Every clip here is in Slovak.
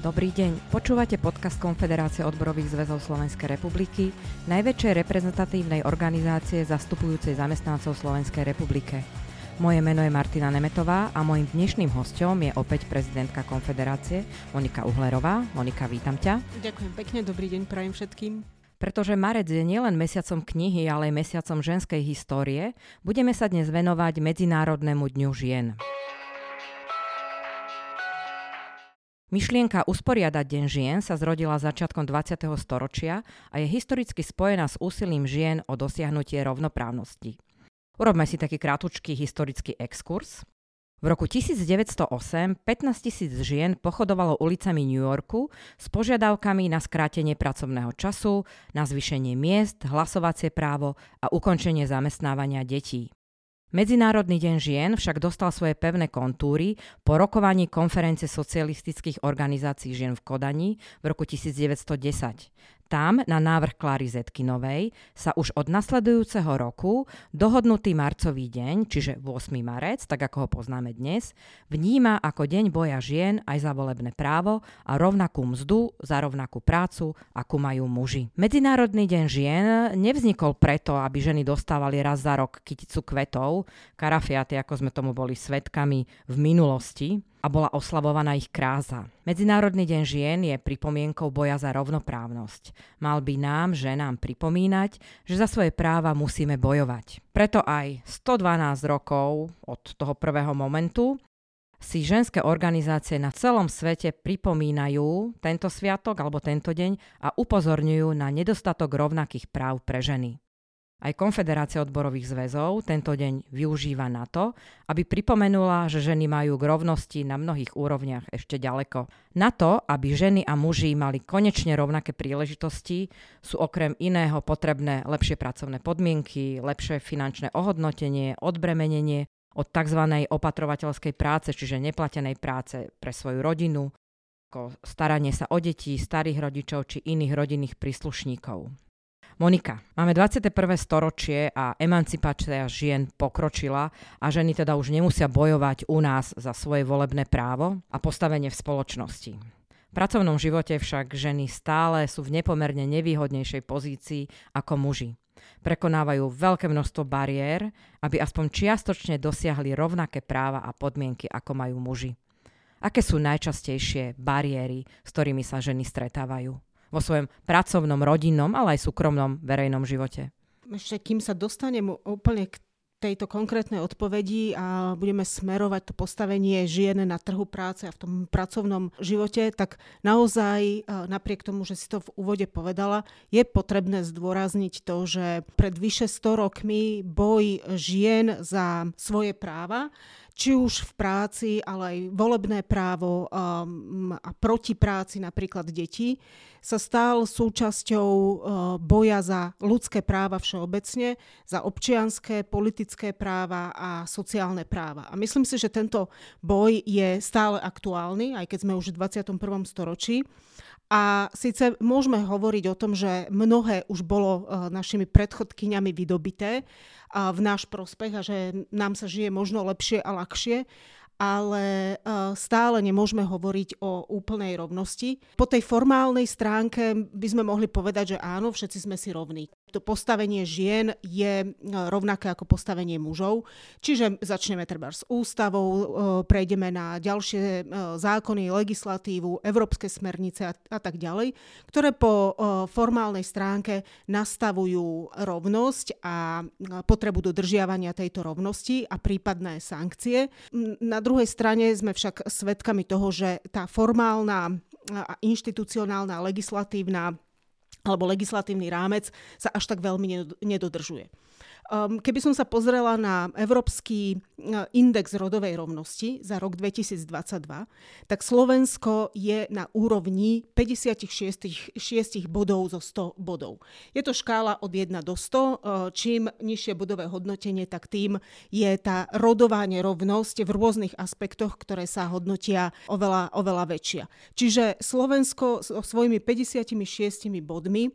Dobrý deň, počúvate podcast Konfederácie odborových zväzov Slovenskej republiky, najväčšej reprezentatívnej organizácie zastupujúcej zamestnancov Slovenskej republike. Moje meno je Martina Nemetová a mojím dnešným hosťom je opäť prezidentka Konfederácie Monika Uhlerová. Monika, vítam ťa. Ďakujem pekne, dobrý deň prajem všetkým. Pretože marec je nielen mesiacom knihy, ale aj mesiacom ženskej histórie, budeme sa dnes venovať Medzinárodnému dňu žien. Myšlienka usporiadať Deň žien sa zrodila začiatkom 20. storočia a je historicky spojená s úsilím žien o dosiahnutie rovnoprávnosti. Urobme si taký krátučký historický exkurs. V roku 1908 15 000 žien pochodovalo ulicami New Yorku s požiadavkami na skrátenie pracovného času, na zvýšenie miest, hlasovacie právo a ukončenie zamestnávania detí. Medzinárodný deň žien však dostal svoje pevné kontúry po rokovaní konferencie socialistických organizácií žien v Kodani v roku 1910. Tam, na návrh Kláry Zetkinovej, sa už od nasledujúceho roku dohodnutý marcový deň, čiže 8. marec, tak ako ho poznáme dnes, vníma ako deň boja žien aj za volebné právo a rovnakú mzdu za rovnakú prácu, akú majú muži. Medzinárodný deň žien nevznikol preto, aby ženy dostávali raz za rok kyticu kvetov, karafiaty, ako sme tomu boli svedkami v minulosti, a bola oslavovaná ich krása. Medzinárodný deň žien je pripomienkou boja za rovnoprávnosť. Mal by nám, ženám, pripomínať, že za svoje práva musíme bojovať. Preto aj 112 rokov od toho prvého momentu si ženské organizácie na celom svete pripomínajú tento sviatok alebo tento deň a upozorňujú na nedostatok rovnakých práv pre ženy. Aj Konfederácia odborových zväzov tento deň využíva na to, aby pripomenula, že ženy majú k rovnosti na mnohých úrovniach ešte ďaleko. Na to, aby ženy a muži mali konečne rovnaké príležitosti, sú okrem iného potrebné lepšie pracovné podmienky, lepšie finančné ohodnotenie, odbremenenie od tzv. Opatrovateľskej práce, čiže neplatenej práce pre svoju rodinu, ako staranie sa o deti, starých rodičov či iných rodinných príslušníkov. Monika, máme 21. storočie a emancipácia žien pokročila a ženy teda už nemusia bojovať u nás za svoje volebné právo a postavenie v spoločnosti. V pracovnom živote však ženy stále sú v nepomerne nevýhodnejšej pozícii ako muži. Prekonávajú veľké množstvo bariér, aby aspoň čiastočne dosiahli rovnaké práva a podmienky ako majú muži. Aké sú najčastejšie bariéry, s ktorými sa ženy stretávajú vo svojom pracovnom, rodinnom, ale aj súkromnom, verejnom živote? Ešte kým sa dostanem úplne k tejto konkrétnej odpovedi a budeme smerovať to postavenie žien na trhu práce a v tom pracovnom živote, tak naozaj, napriek tomu, že si to v úvode povedala, je potrebné zdôrazniť to, že pred vyše 100 rokmi boj žien za svoje práva, či už v práci, ale aj volebné právo a proti práci napríklad detí, sa stal súčasťou boja za ľudské práva všeobecne, za občianske, politické práva a sociálne práva. A myslím si, že tento boj je stále aktuálny, aj keď sme už v 21. storočí. A síce môžeme hovoriť o tom, že mnohé už bolo našimi predchodkyňami vydobité v náš prospech a že nám sa žije možno lepšie a ľahšie, ale stále nemôžeme hovoriť o úplnej rovnosti. Po tej formálnej stránke by sme mohli povedať, že áno, všetci sme si rovní. To postavenie žien je rovnaké ako postavenie mužov. Čiže začneme treba s ústavou, prejdeme na ďalšie zákony, legislatívu, európske smernice a tak ďalej, ktoré po formálnej stránke nastavujú rovnosť a potrebu dodržiavania tejto rovnosti a prípadné sankcie. Na druhej strane sme však svedkami toho, že tá formálna a inštitucionálna legislatívna alebo legislatívny rámec sa až tak veľmi nedodržuje. Keby som sa pozrela na Európsky index rodovej rovnosti za rok 2022, tak Slovensko je na úrovni 56 bodov zo 100 bodov. Je to škála od 1 do 100. Čím nižšie bodové hodnotenie, tak tým je tá rodová nerovnosť v rôznych aspektoch, ktoré sa hodnotia oveľa väčšia. Čiže Slovensko so svojimi 56 bodmi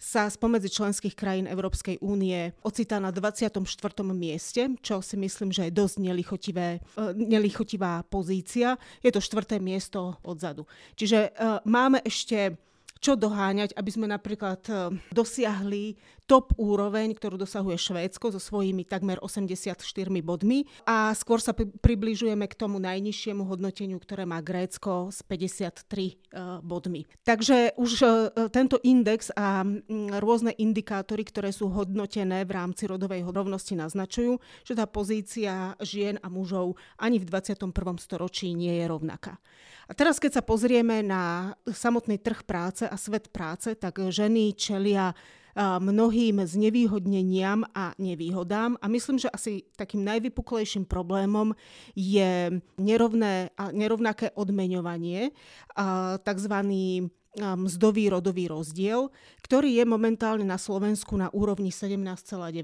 sa spomedzi členských krajín Európskej únie ocitá na 24. mieste, čo si myslím, že je dosť nelichotivá pozícia. Je to 4. miesto odzadu. Čiže máme ešte čo doháňať, aby sme napríklad dosiahli top úroveň, ktorú dosahuje Švédsko so svojimi takmer 84 bodmi a skôr sa približujeme k tomu najnižšiemu hodnoteniu, ktoré má Grécko s 53 bodmi. Takže už tento index a rôzne indikátory, ktoré sú hodnotené v rámci rodovej rovnosti naznačujú, že tá pozícia žien a mužov ani v 21. storočí nie je rovnaká. A teraz, keď sa pozrieme na samotný trh práce a svet práce, tak ženy čelia mnohým znevýhodneniam a nevýhodám. A myslím, že asi takým najvypuklejším problémom je nerovnaké odmeňovanie, takzvaný mzdový rodový rozdiel, ktorý je momentálne na Slovensku na úrovni 17,9%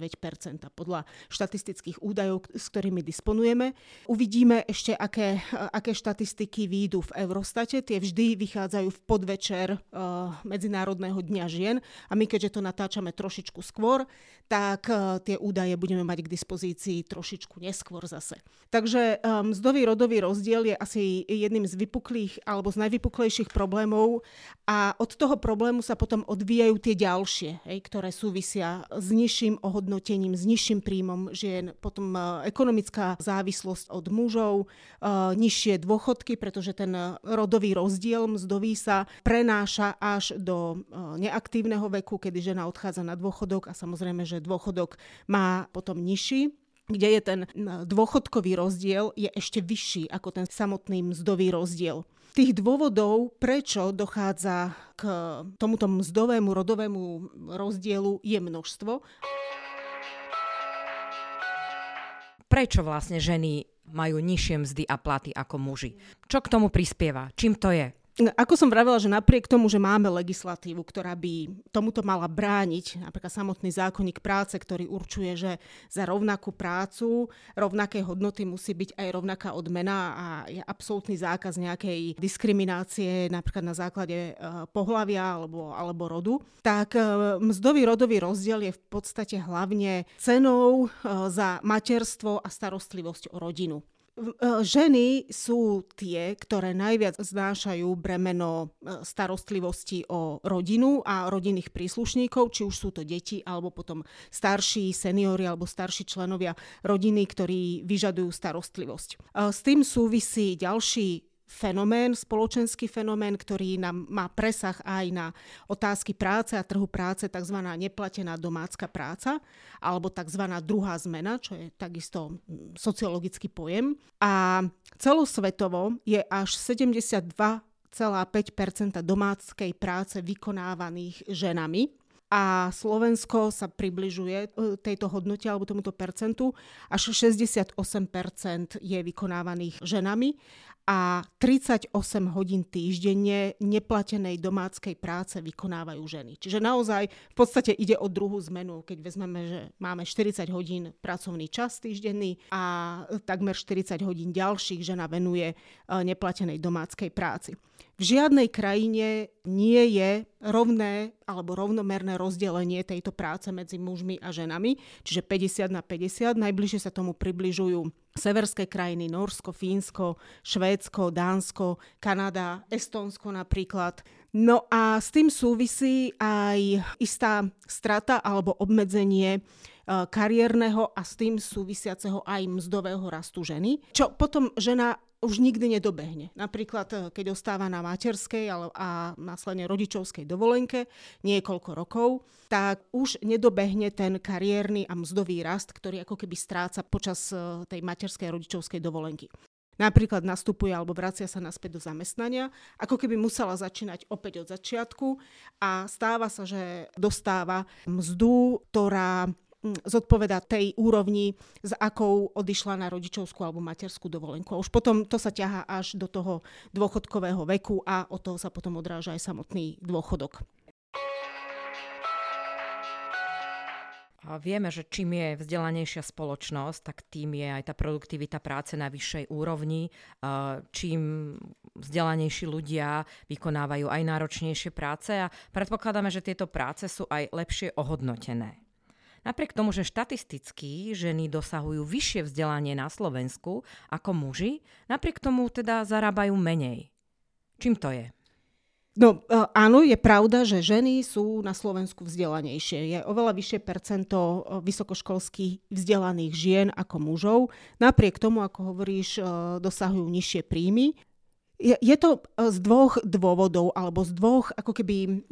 podľa štatistických údajov, s ktorými disponujeme. Uvidíme ešte, aké štatistiky výjdu v Eurostate. Tie vždy vychádzajú v podvečer Medzinárodného dňa žien a my, keďže to natáčame trošičku skôr, tak tie údaje budeme mať k dispozícii trošičku neskôr zase. Takže mzdový rodový rozdiel je asi jedným z vypuklých alebo z najvypuklejších problémov. A od toho problému sa potom odvíjajú tie ďalšie, ktoré súvisia s nižším ohodnotením, s nižším príjmom žien, potom ekonomická závislosť od mužov, nižšie dôchodky, pretože ten rodový rozdiel mzdový sa prenáša až do neaktívneho veku, kedy žena odchádza na dôchodok a samozrejme, že dôchodok má potom nižší, kde je ten dôchodkový rozdiel je ešte vyšší ako ten samotný mzdový rozdiel. Tých dôvodov, prečo dochádza k tomuto mzdovému rodovému rozdielu, je množstvo. Prečo vlastne ženy majú nižšie mzdy a platy ako muži? Čo k tomu prispieva? Čím to je? Ako som vravela, že napriek tomu, že máme legislatívu, ktorá by tomuto mala brániť, napríklad samotný zákonník práce, ktorý určuje, že za rovnakú prácu, rovnaké hodnoty musí byť aj rovnaká odmena a je absolútny zákaz nejakej diskriminácie napríklad na základe pohlavia alebo rodu, tak mzdový rodový rozdiel je v podstate hlavne cenou za materstvo a starostlivosť o rodinu. Ženy sú tie, ktoré najviac znášajú bremeno starostlivosti o rodinu a rodinných príslušníkov, či už sú to deti, alebo potom starší seniori, alebo starší členovia rodiny, ktorí vyžadujú starostlivosť. S tým súvisí ďalší fenomén, spoločenský fenomén, ktorý nám má presah aj na otázky práce a trhu práce, tzv. Neplatená domácka práca alebo tzv. Druhá zmena, čo je takisto sociologický pojem. A celosvetovo je až 72,5% domáckej práce vykonávaných ženami. A Slovensko sa približuje tejto hodnote alebo tomuto percentu. Až 68% je vykonávaných ženami a 38 hodín týždenne neplatenej domáckej práce vykonávajú ženy. Čiže naozaj v podstate ide o druhú zmenu, keď vezmeme, že máme 40 hodín pracovný čas týždenný a takmer 40 hodín ďalších žena venuje neplatenej domáckej práci. V žiadnej krajine nie je rovné alebo rovnomerné rozdelenie tejto práce medzi mužmi a ženami, čiže 50-50. Najbližšie sa tomu približujú severské krajiny, Norsko, Fínsko, Švédsko, Dánsko, Kanada, Estónsko napríklad. No a s tým súvisí aj istá strata alebo obmedzenie kariérneho a s tým súvisiaceho aj mzdového rastu ženy, čo potom žena už nikdy nedobehne. Napríklad, keď ostáva na materskej a následne rodičovskej dovolenke niekoľko rokov, tak už nedobehne ten kariérny a mzdový rast, ktorý ako keby stráca počas tej materskej a rodičovskej dovolenky. Napríklad nastupuje alebo vracia sa naspäť do zamestnania, ako keby musela začínať opäť od začiatku a stáva sa, že dostáva mzdu, ktorá zodpovedá tej úrovni, s akou odišla na rodičovskú alebo materskú dovolenku. A už potom to sa ťahá až do toho dôchodkového veku a od toho sa potom odráža aj samotný dôchodok. Vieme, že čím je vzdelanejšia spoločnosť, tak tým je aj tá produktivita práce na vyššej úrovni. Čím vzdelanejší ľudia vykonávajú aj náročnejšie práce a predpokladáme, že tieto práce sú aj lepšie ohodnotené. Napriek tomu, že štatisticky ženy dosahujú vyššie vzdelanie na Slovensku ako muži, napriek tomu teda zarábajú menej. Čím to je? No áno, je pravda, že ženy sú na Slovensku vzdelanejšie. Je oveľa vyššie percento vysokoškolských vzdelaných žien ako mužov. Napriek tomu, ako hovoríš, dosahujú nižšie príjmy. Je to z dvoch dôvodov, alebo z dvoch ako keby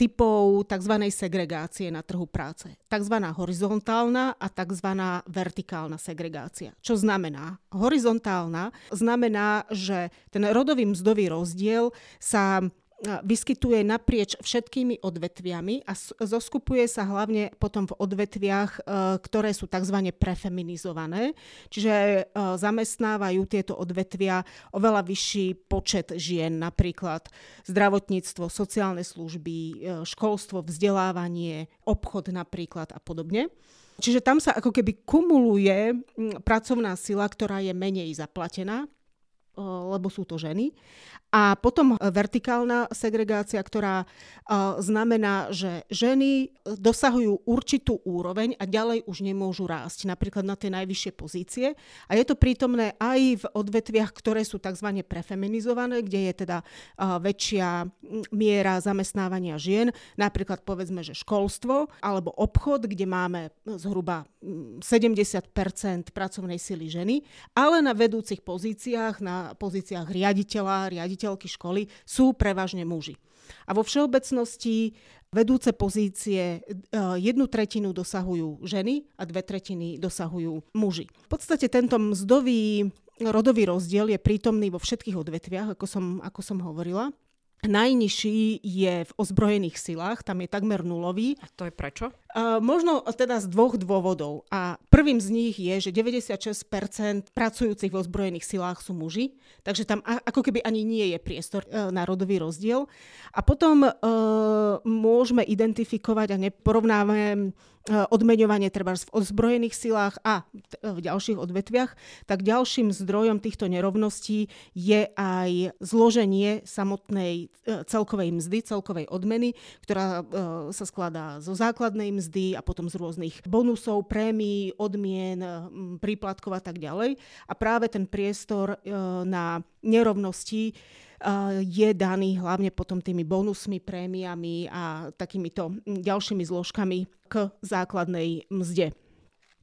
typov tzv. Segregácie na trhu práce. Takzvaná horizontálna a takzvaná vertikálna segregácia. Čo znamená? Horizontálna znamená, že ten rodový mzdový rozdiel sa vyskytuje naprieč všetkými odvetviami a zoskupuje sa hlavne potom v odvetviach, ktoré sú tzv. Prefeminizované, čiže zamestnávajú tieto odvetvia oveľa vyšší počet žien, napríklad zdravotníctvo, sociálne služby, školstvo, vzdelávanie, obchod napríklad a podobne. Čiže tam sa ako keby kumuluje pracovná sila, ktorá je menej zaplatená, lebo sú to ženy. A potom vertikálna segregácia, ktorá znamená, že ženy dosahujú určitú úroveň a ďalej už nemôžu rásť, napríklad na tie najvyššie pozície. A je to prítomné aj v odvetviach, ktoré sú tzv. Prefeminizované, kde je teda väčšia miera zamestnávania žien, napríklad povedzme, že školstvo alebo obchod, kde máme zhruba 70% pracovnej sily ženy, ale na vedúcich pozíciách, na pozíciách riaditeľa, riaditeľky školy sú prevažne muži. A vo všeobecnosti vedúce pozície 1/3 dosahujú ženy a 2/3 dosahujú muži. V podstate tento mzdový rodový rozdiel je prítomný vo všetkých odvetviach, ako som hovorila. Najnižší je v ozbrojených silách, tam je takmer nulový. A to je prečo? Možno teda z dvoch dôvodov. A prvým z nich je, že 96% pracujúcich v ozbrojených silách sú muži, takže tam ako keby ani nie je priestor na rodový rozdiel. A potom môžeme identifikovať a neporovnáme odmeňovanie trebárs v ozbrojených silách a v ďalších odvetviach, tak ďalším zdrojom týchto nerovností je aj zloženie samotnej celkovej mzdy, celkovej odmeny, ktorá sa skladá zo základnej mzdy a potom z rôznych bonusov, prémií, odmien, príplatkov a tak ďalej. A práve ten priestor na nerovnosti je daný hlavne potom tými bonusmi, prémiami a takýmito ďalšími zložkami k základnej mzde.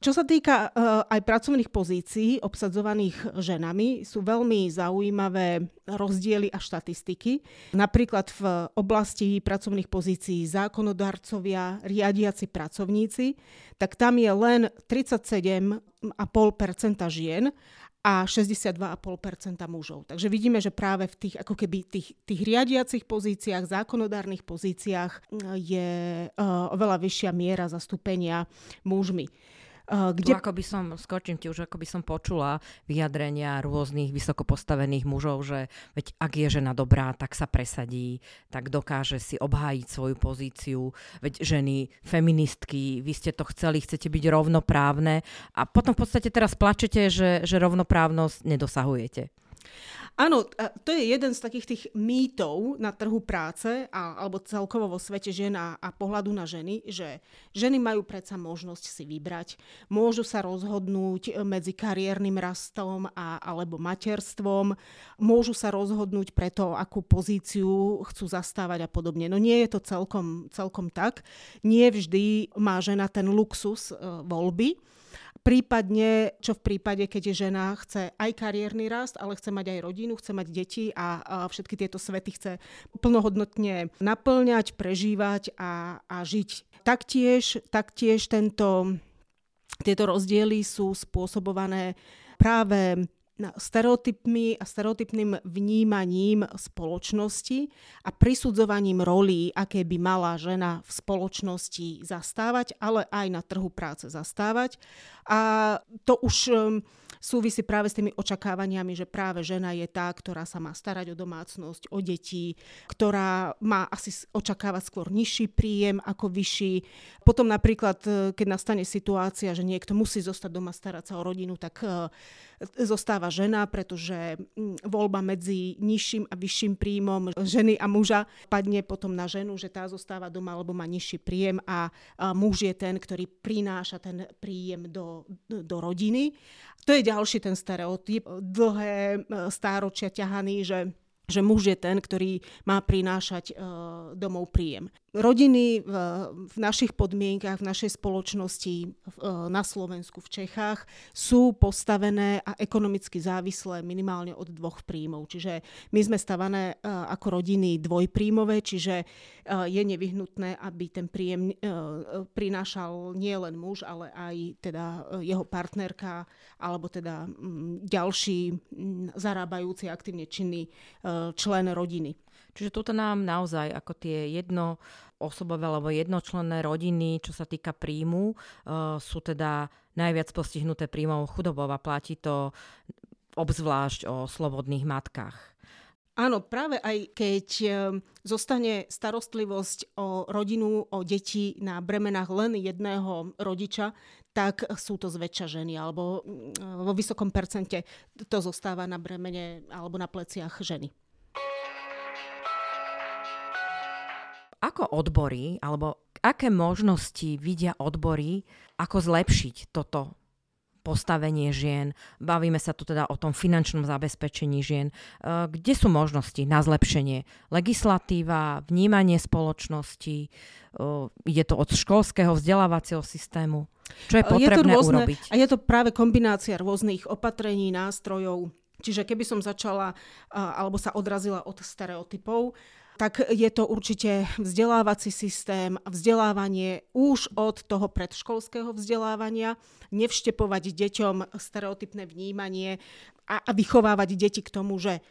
Čo sa týka aj pracovných pozícií obsadzovaných ženami, sú veľmi zaujímavé rozdiely a štatistiky. Napríklad v oblasti pracovných pozícií zákonodarcovia, riadiaci pracovníci, tak tam je len 37,5% žien a 62,5% mužov. Takže vidíme, že práve v tých, ako keby tých riadiacich pozíciách, zákonodárnych pozíciách je oveľa vyššia miera zastúpenia mužmi. Ako by som počula vyjadrenia rôznych vysokopostavených mužov, že veď ak je žena dobrá, tak sa presadí, tak dokáže si obhájiť svoju pozíciu, veď ženy feministky, vy ste to chceli, chcete byť rovnoprávne a potom v podstate teraz plačete, že rovnoprávnosť nedosahujete. Áno, to je jeden z takých tých mýtov na trhu práce alebo celkovo vo svete žien a pohľadu na ženy, že ženy majú predsa možnosť si vybrať. Môžu sa rozhodnúť medzi kariérnym rastom alebo materstvom. Môžu sa rozhodnúť pre to, akú pozíciu chcú zastávať a podobne. No nie je to celkom tak. Nie vždy má žena ten luxus voľby. Prípadne, čo v prípade, keď žena chce aj kariérny rast, ale chce mať aj rodinu, chce mať deti a všetky tieto svety chce plnohodnotne naplňať, prežívať a žiť. Taktiež tieto rozdiely sú spôsobované práve stereotypmi a stereotypným vnímaním spoločnosti a prisudzovaním rolí, aké by mala žena v spoločnosti zastávať, ale aj na trhu práce zastávať. A to už súvisí práve s tými očakávaniami, že práve žena je tá, ktorá sa má starať o domácnosť, o deti, ktorá má asi očakávať skôr nižší príjem ako vyšší. Potom napríklad, keď nastane situácia, že niekto musí zostať doma starať sa o rodinu, tak zostáva žena, pretože voľba medzi nižším a vyšším príjmom ženy a muža padne potom na ženu, že tá zostáva doma, lebo má nižší príjem a muž je ten, ktorý prináša ten príjem do rodiny. To je ďalší ten stereotyp, dlhé stáročia ťahaný, že muž je ten, ktorý má prinášať domov príjem. Rodiny v našich podmienkach, v našej spoločnosti na Slovensku, v Čechách sú postavené a ekonomicky závislé minimálne od dvoch príjmov. Čiže my sme stavané ako rodiny dvojpríjmové, čiže je nevyhnutné, aby ten príjem prinášal nielen muž, ale aj teda jeho partnerka alebo teda ďalší zarábajúci aktívne činný člen rodiny. Čiže toto nám naozaj ako tie jednoosobové alebo jednočlenné rodiny, čo sa týka príjmu, sú teda najviac postihnuté príjmom chudobou a platí to obzvlášť o slobodných matkách. Áno, práve aj keď zostane starostlivosť o rodinu, o deti na bremenách len jedného rodiča, tak sú to zväčša ženy, alebo vo vysokom percente to zostáva na bremene alebo na pleciach ženy. Ako odbory, alebo aké možnosti vidia odbory, ako zlepšiť toto postavenie žien? Bavíme sa tu teda o tom finančnom zabezpečení žien. Kde sú možnosti na zlepšenie? Legislatíva, vnímanie spoločnosti, ide to od školského vzdelávacieho systému? Čo je potrebné urobiť? A je to práve kombinácia rôznych opatrení, nástrojov. Čiže keby som začala, alebo sa odrazila od stereotypov, tak je to určite vzdelávací systém, vzdelávanie už od toho predškolského vzdelávania, nevštepovať deťom stereotypné vnímanie a vychovávať deti k tomu, že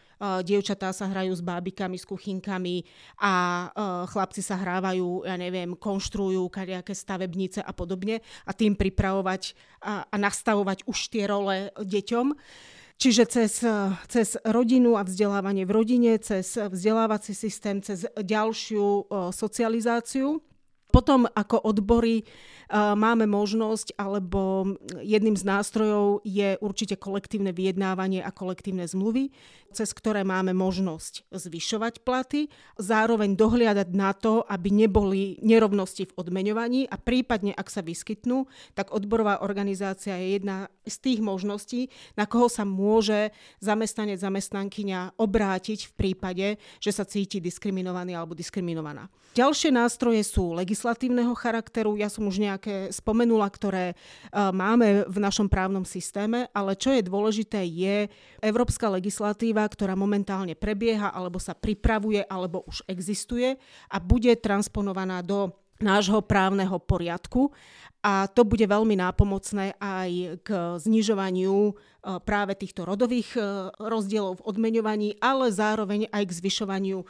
dievčatá sa hrajú s bábikami, s kuchynkami a chlapci sa hrávajú, konštruujú nejaké stavebnice a podobne a tým pripravovať a nastavovať už tie role deťom. Čiže cez rodinu a vzdelávanie v rodine, cez vzdelávací systém, cez ďalšiu socializáciu. Potom ako odbory máme možnosť, alebo jedným z nástrojov je určite kolektívne vyjednávanie a kolektívne zmluvy, cez ktoré máme možnosť zvyšovať platy, zároveň dohliadať na to, aby neboli nerovnosti v odmeňovaní a prípadne, ak sa vyskytnú, tak odborová organizácia je jedna z tých možností, na koho sa môže zamestnanec, zamestnankyňa obrátiť v prípade, že sa cíti diskriminovaný alebo diskriminovaná. Ďalšie nástroje sú legislatívneho charakteru, ja som už nejaké spomenula, ktoré máme v našom právnom systéme, ale čo je dôležité je európska legislatíva, ktorá momentálne prebieha, alebo sa pripravuje, alebo už existuje a bude transponovaná do nášho právneho poriadku a to bude veľmi nápomocné aj k znižovaniu práve týchto rodových rozdielov v odmeňovaní, ale zároveň aj k zvyšovaniu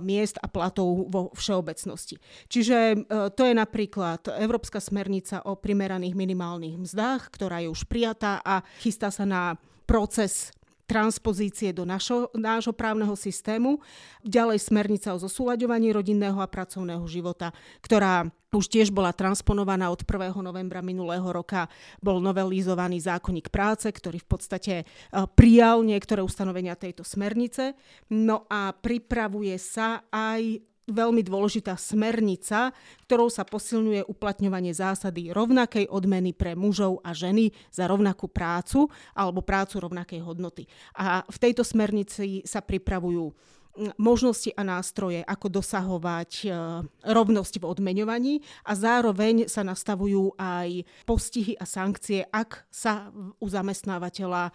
miest a platov vo všeobecnosti. Čiže to je napríklad Európska smernica o primeraných minimálnych mzdách, ktorá je už prijatá a chystá sa na proces transpozície do nášho právneho systému. Ďalej smernica o zosúľaďovaní rodinného a pracovného života, ktorá už tiež bola transponovaná od 1. novembra minulého roka. Bol novelizovaný zákonník práce, ktorý v podstate prijal niektoré ustanovenia tejto smernice. No a pripravuje sa aj veľmi dôležitá smernica, ktorou sa posilňuje uplatňovanie zásady rovnakej odmeny pre mužov a ženy za rovnakú prácu alebo prácu rovnakej hodnoty. A v tejto smernici sa pripravujú možnosti a nástroje, ako dosahovať rovnosť v odmeňovaní a zároveň sa nastavujú aj postihy a sankcie, ak sa u zamestnávateľa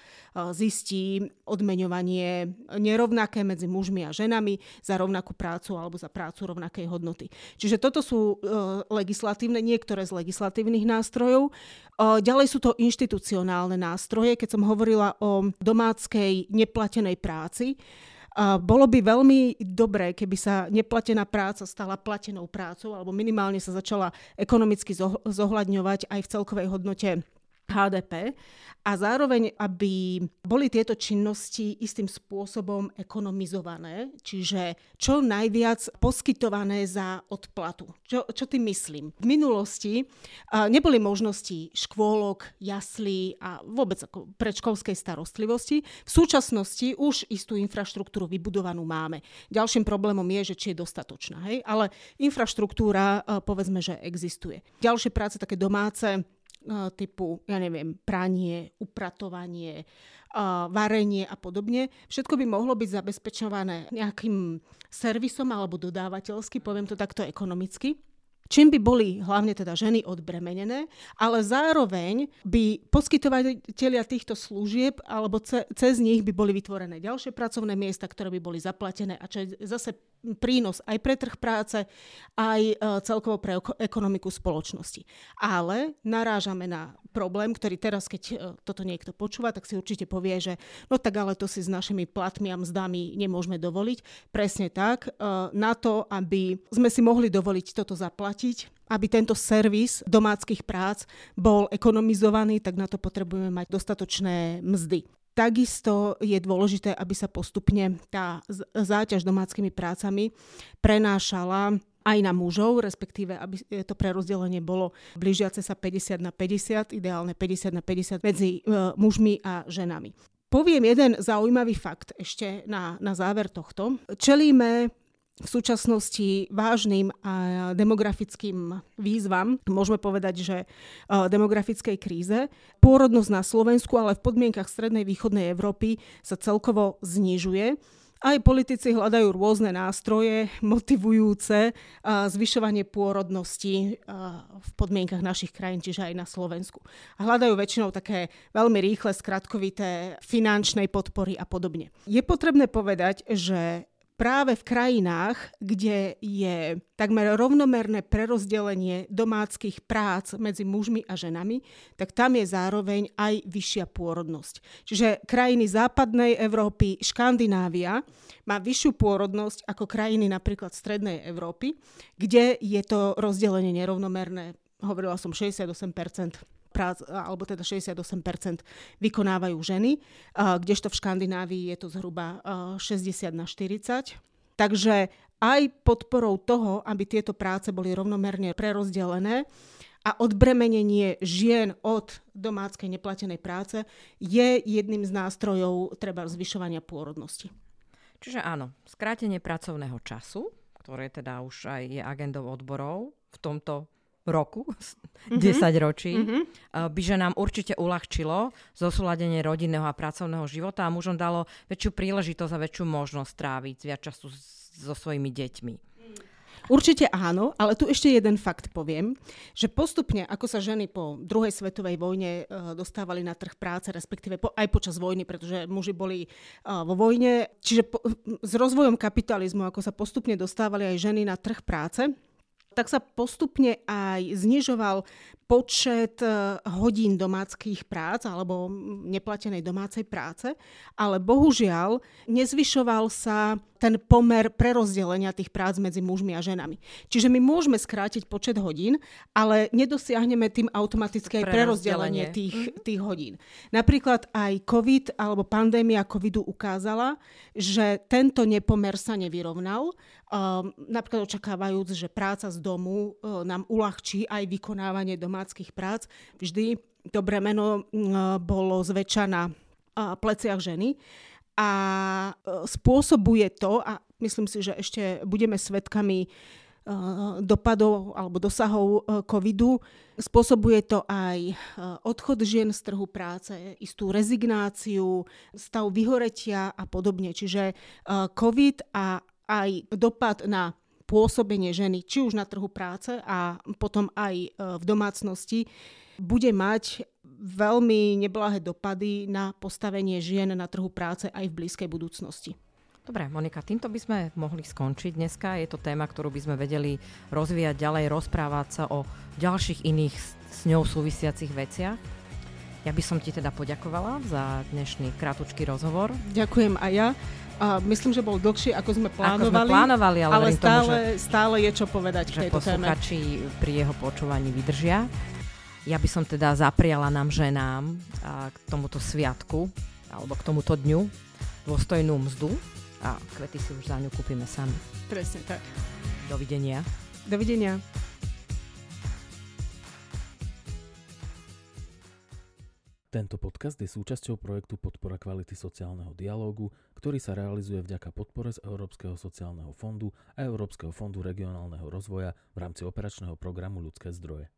zistí odmeňovanie nerovnaké medzi mužmi a ženami za rovnakú prácu alebo za prácu rovnakej hodnoty. Čiže toto sú legislatívne, niektoré z legislatívnych nástrojov. Ďalej sú to inštitucionálne nástroje. Keď som hovorila o domáckej neplatenej práci, bolo by veľmi dobré, keby sa neplatená práca stala platenou prácou alebo minimálne sa začala ekonomicky zohľadňovať aj v celkovej hodnote HDP a zároveň, aby boli tieto činnosti istým spôsobom ekonomizované, čiže čo najviac poskytované za odplatu. Čo tým myslím? V minulosti neboli možnosti škôlok, jaslí a vôbec ako predškolskej starostlivosti. V súčasnosti už istú infraštruktúru vybudovanú máme. Ďalším problémom je, že či je dostatočná, hej? Ale infraštruktúra povedzme, že existuje. Ďalšie práce také domáce, typu, pranie, upratovanie, varenie a podobne. Všetko by mohlo byť zabezpečované nejakým servisom alebo dodávateľsky, poviem to takto ekonomicky. Čím by boli hlavne teda ženy odbremenené, ale zároveň by poskytovatelia týchto služieb alebo cez nich by boli vytvorené ďalšie pracovné miesta, ktoré by boli zaplatené a čo je zase prínos aj pre trh práce, aj celkovo pre ekonomiku spoločnosti. Ale narážame na problém, ktorý teraz, keď toto niekto počúva, tak si určite povie, že no tak ale to si s našimi platmi a mzdami nemôžeme dovoliť. Presne tak, na to, aby sme si mohli dovoliť toto zaplatiť, aby tento servis domáckych prác bol ekonomizovaný, tak na to potrebujeme mať dostatočné mzdy. Takisto je dôležité, aby sa postupne tá záťaž domáckymi prácami prenášala aj na mužov, respektíve, aby to prerozdelenie bolo blížiace sa 50-50, ideálne 50-50 medzi mužmi a ženami. Poviem jeden zaujímavý fakt ešte na záver tohto. Čelíme v súčasnosti vážnym demografickým výzvam, môžeme povedať, že demografickej kríze. Pôrodnosť na Slovensku, ale v podmienkach strednej východnej Európy sa celkovo znižuje. Aj politici hľadajú rôzne nástroje motivujúce zvyšovanie pôrodnosti v podmienkach našich krajín, čiže aj na Slovensku. A hľadajú väčšinou také veľmi rýchle, skratkovité finančnej podpory a podobne. Je potrebné povedať, že práve v krajinách, kde je takmer rovnomerné prerozdelenie domáckych prác medzi mužmi a ženami, tak tam je zároveň aj vyššia pôrodnosť. Čiže krajiny západnej Európy, Škandinávia má vyššiu pôrodnosť ako krajiny napríklad strednej Európy, kde je to rozdelenie nerovnomerné, hovorila som 68%. Prác, alebo teda 68% vykonávajú ženy, kdežto v Škandinávii je to zhruba 60-40. Takže aj podporou toho, aby tieto práce boli rovnomerne prerozdelené a odbremenenie žien od domáckej neplatenej práce je jedným z nástrojov treba zvyšovania pôrodnosti. Čiže áno, skrátenie pracovného času, ktoré teda už aj je agendou odborov v tomto roku, 10 ročí, by že nám určite uľahčilo zosúladenie rodinného a pracovného života a mužom dalo väčšiu príležitosť a väčšiu možnosť tráviť viac času so svojimi deťmi. Určite áno, ale tu ešte jeden fakt poviem, že postupne, ako sa ženy po druhej svetovej vojne dostávali na trh práce, respektíve aj počas vojny, pretože muži boli vo vojne, čiže s rozvojom kapitalizmu, ako sa postupne dostávali aj ženy na trh práce, tak sa postupne aj znižoval počet hodín domáckych prác alebo neplatenej domácej práce, ale bohužiaľ nezvyšoval sa ten pomer prerozdelenia tých prác medzi mužmi a ženami. Čiže my môžeme skrátiť počet hodín, ale nedosiahneme tým automaticky aj prerozdelenie tých hodín. Napríklad aj COVID alebo pandémia COVIDu ukázala, že tento nepomer sa nevyrovnal. Napríklad očakávajúc, že práca z domu nám uľahčí aj vykonávanie domáckych prác, vždy to bremeno bolo zväčša na pleciach ženy. A spôsobuje to, a myslím si, že ešte budeme svedkami dopadov alebo dosahov covidu. Spôsobuje to aj odchod žien z trhu práce, istú rezignáciu, stav vyhoretia a podobne. Čiže covid a aj dopad na pôsobenie ženy, či už na trhu práce a potom aj v domácnosti, bude mať veľmi neblahé dopady na postavenie žien na trhu práce aj v blízkej budúcnosti. Dobre, Monika, týmto by sme mohli skončiť dneska. Je to téma, ktorú by sme vedeli rozvíjať ďalej, rozprávať sa o ďalších iných s ňou súvisiacich veciach. Ja by som ti teda poďakovala za dnešný kratučký rozhovor. Ďakujem aj ja. A myslím, že bol dlhší, ako sme plánovali. Ale stále je čo povedať k tejto téme. Posluchači pri jeho počúvaní vydržia. Ja by som teda zapriala nám ženám k tomuto sviatku, alebo k tomuto dňu, dôstojnú mzdu a kvety si už za ňu kúpime sami. Presne tak. Dovidenia. Dovidenia. Tento podcast je súčasťou projektu Podpora kvality sociálneho dialógu, ktorý sa realizuje vďaka podpore z Európskeho sociálneho fondu a Európskeho fondu regionálneho rozvoja v rámci operačného programu Ľudské zdroje.